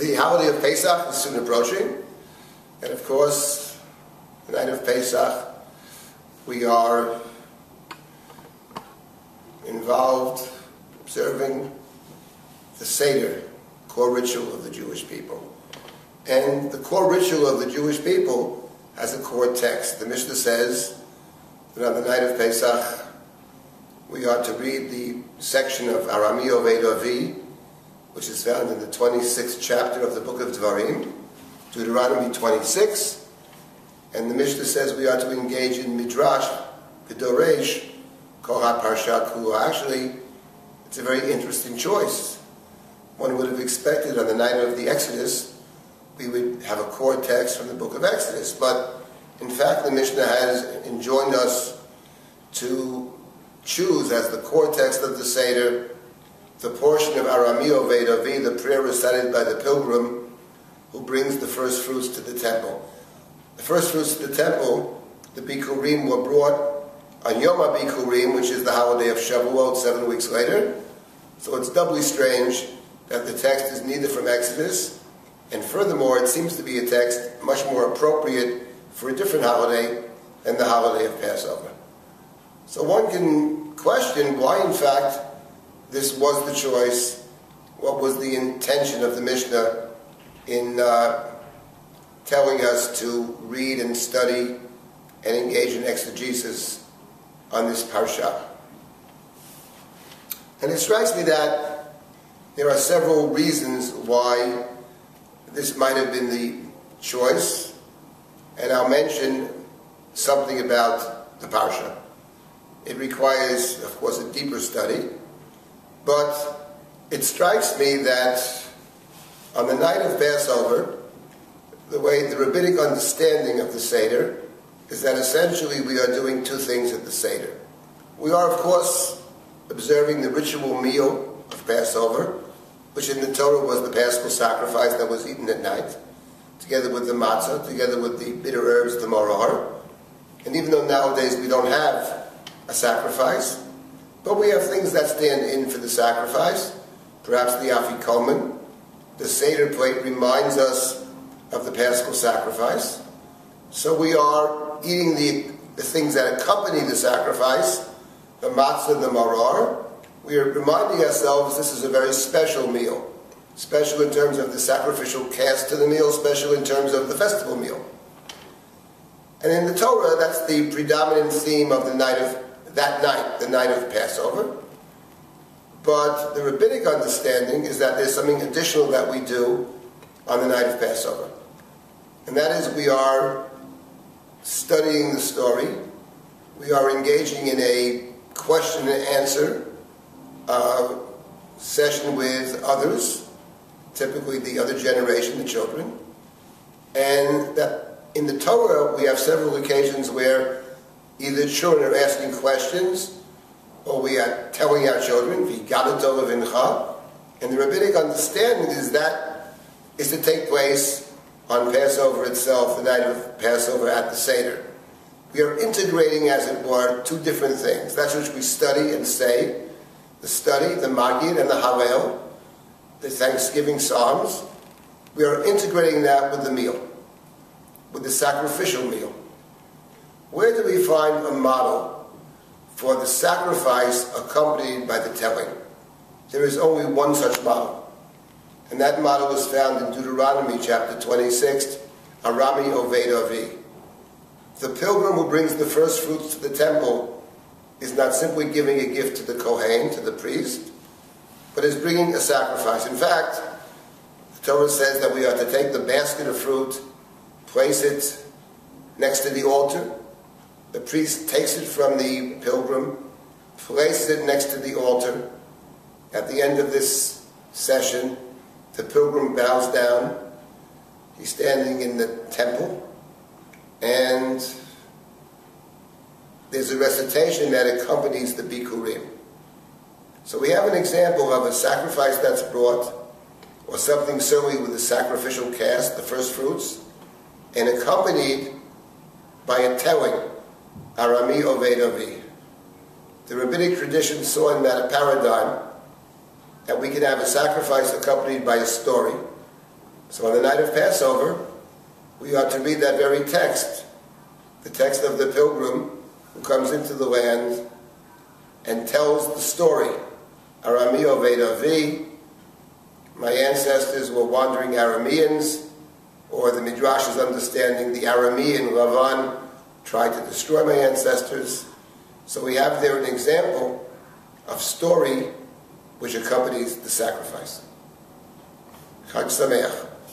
The holiday of Pesach is soon approaching, and of course, the night of Pesach, we are involved observing the Seder, core ritual of the Jewish people. And the core ritual of the Jewish people has a core text. The Mishnah says that on the night of Pesach, we are to read the section of Arami Oved Avi, which is found in the 26th chapter of the book of Dvarim, Deuteronomy 26. And the Mishnah says we are to engage in Midrash, the Doresh, Kohat Parsha Kulo. Actually, it's a very interesting choice. One would have expected on the night of the Exodus, we would have a core text from the book of Exodus. But in fact, the Mishnah has enjoined us to choose as the core text of the Seder the portion of Arami Oved Avi, the prayer recited by the pilgrim who brings the first fruits to the temple. The first fruits to the temple, the Bikurim, were brought on Yom HaBikurim, which is the holiday of Shavuot, 7 weeks later. So it's doubly strange that the text is neither from Exodus, and furthermore, it seems to be a text much more appropriate for a different holiday than the holiday of Passover. So one can question why, in fact, this was the choice. What was the intention of the Mishnah in telling us to read and study and engage in exegesis on this parsha? And it strikes me that there are several reasons why this might have been the choice, and I'll mention something about the parsha. It requires, of course, a deeper study, but it strikes me that on the night of Passover, the way the rabbinic understanding of the Seder is that essentially we are doing two things at the Seder. We are, of course, observing the ritual meal of Passover, which in the Torah was the Paschal sacrifice that was eaten at night, together with the matzah, together with the bitter herbs, the maror. And even though nowadays we don't have a sacrifice, but we have things that stand in for the sacrifice, perhaps the afikoman. The Seder plate reminds us of the Paschal sacrifice. So we are eating the things that accompany the sacrifice, the matzah, the maror. We are reminding ourselves this is a very special meal, special in terms of the sacrificial cast to the meal, special in terms of the festival meal. And in the Torah, that's the predominant theme of the night of Passover. But the rabbinic understanding is that there's something additional that we do on the night of Passover. And that is we are studying the story. We are engaging in a question and answer session with others, typically the other generation, the children. And that in the Torah, we have several occasions where either children are asking questions, or we are telling our children, "V'higgadta l'vincha," and the rabbinic understanding is that is to take place on Passover itself, the night of Passover at the Seder. We are integrating, as it were, two different things. That's which we study and say, the study, the Maggid and the hallel, the Thanksgiving Psalms. We are integrating that with the meal, with the sacrificial meal. Where do we find a model for the sacrifice accompanied by the telling? There is only one such model, and that model is found in Deuteronomy chapter 26, Arami Oved Avi. The pilgrim who brings the first fruits to the temple is not simply giving a gift to the Kohen, to the priest, but is bringing a sacrifice. In fact, the Torah says that we are to take the basket of fruit, place it next to the altar. The priest takes it from the pilgrim, places it next to the altar. At the end of this session, the pilgrim bows down. He's standing in the temple, and there's a recitation that accompanies the Bikurim. So we have an example of a sacrifice that's brought, or something similar with the sacrificial cast, the first fruits, and accompanied by a telling. Arami Oved Avi. The rabbinic tradition saw in that a paradigm that we can have a sacrifice accompanied by a story, So on the night of Passover, we ought to read that very text, the text of the pilgrim who comes into the land and tells the story. Arami Oved Avi, my ancestors were wandering Arameans, or the Midrash is understanding the Aramean Lavan tried to destroy my ancestors. So we have there an example of story which accompanies the sacrifice. Chag Sameach.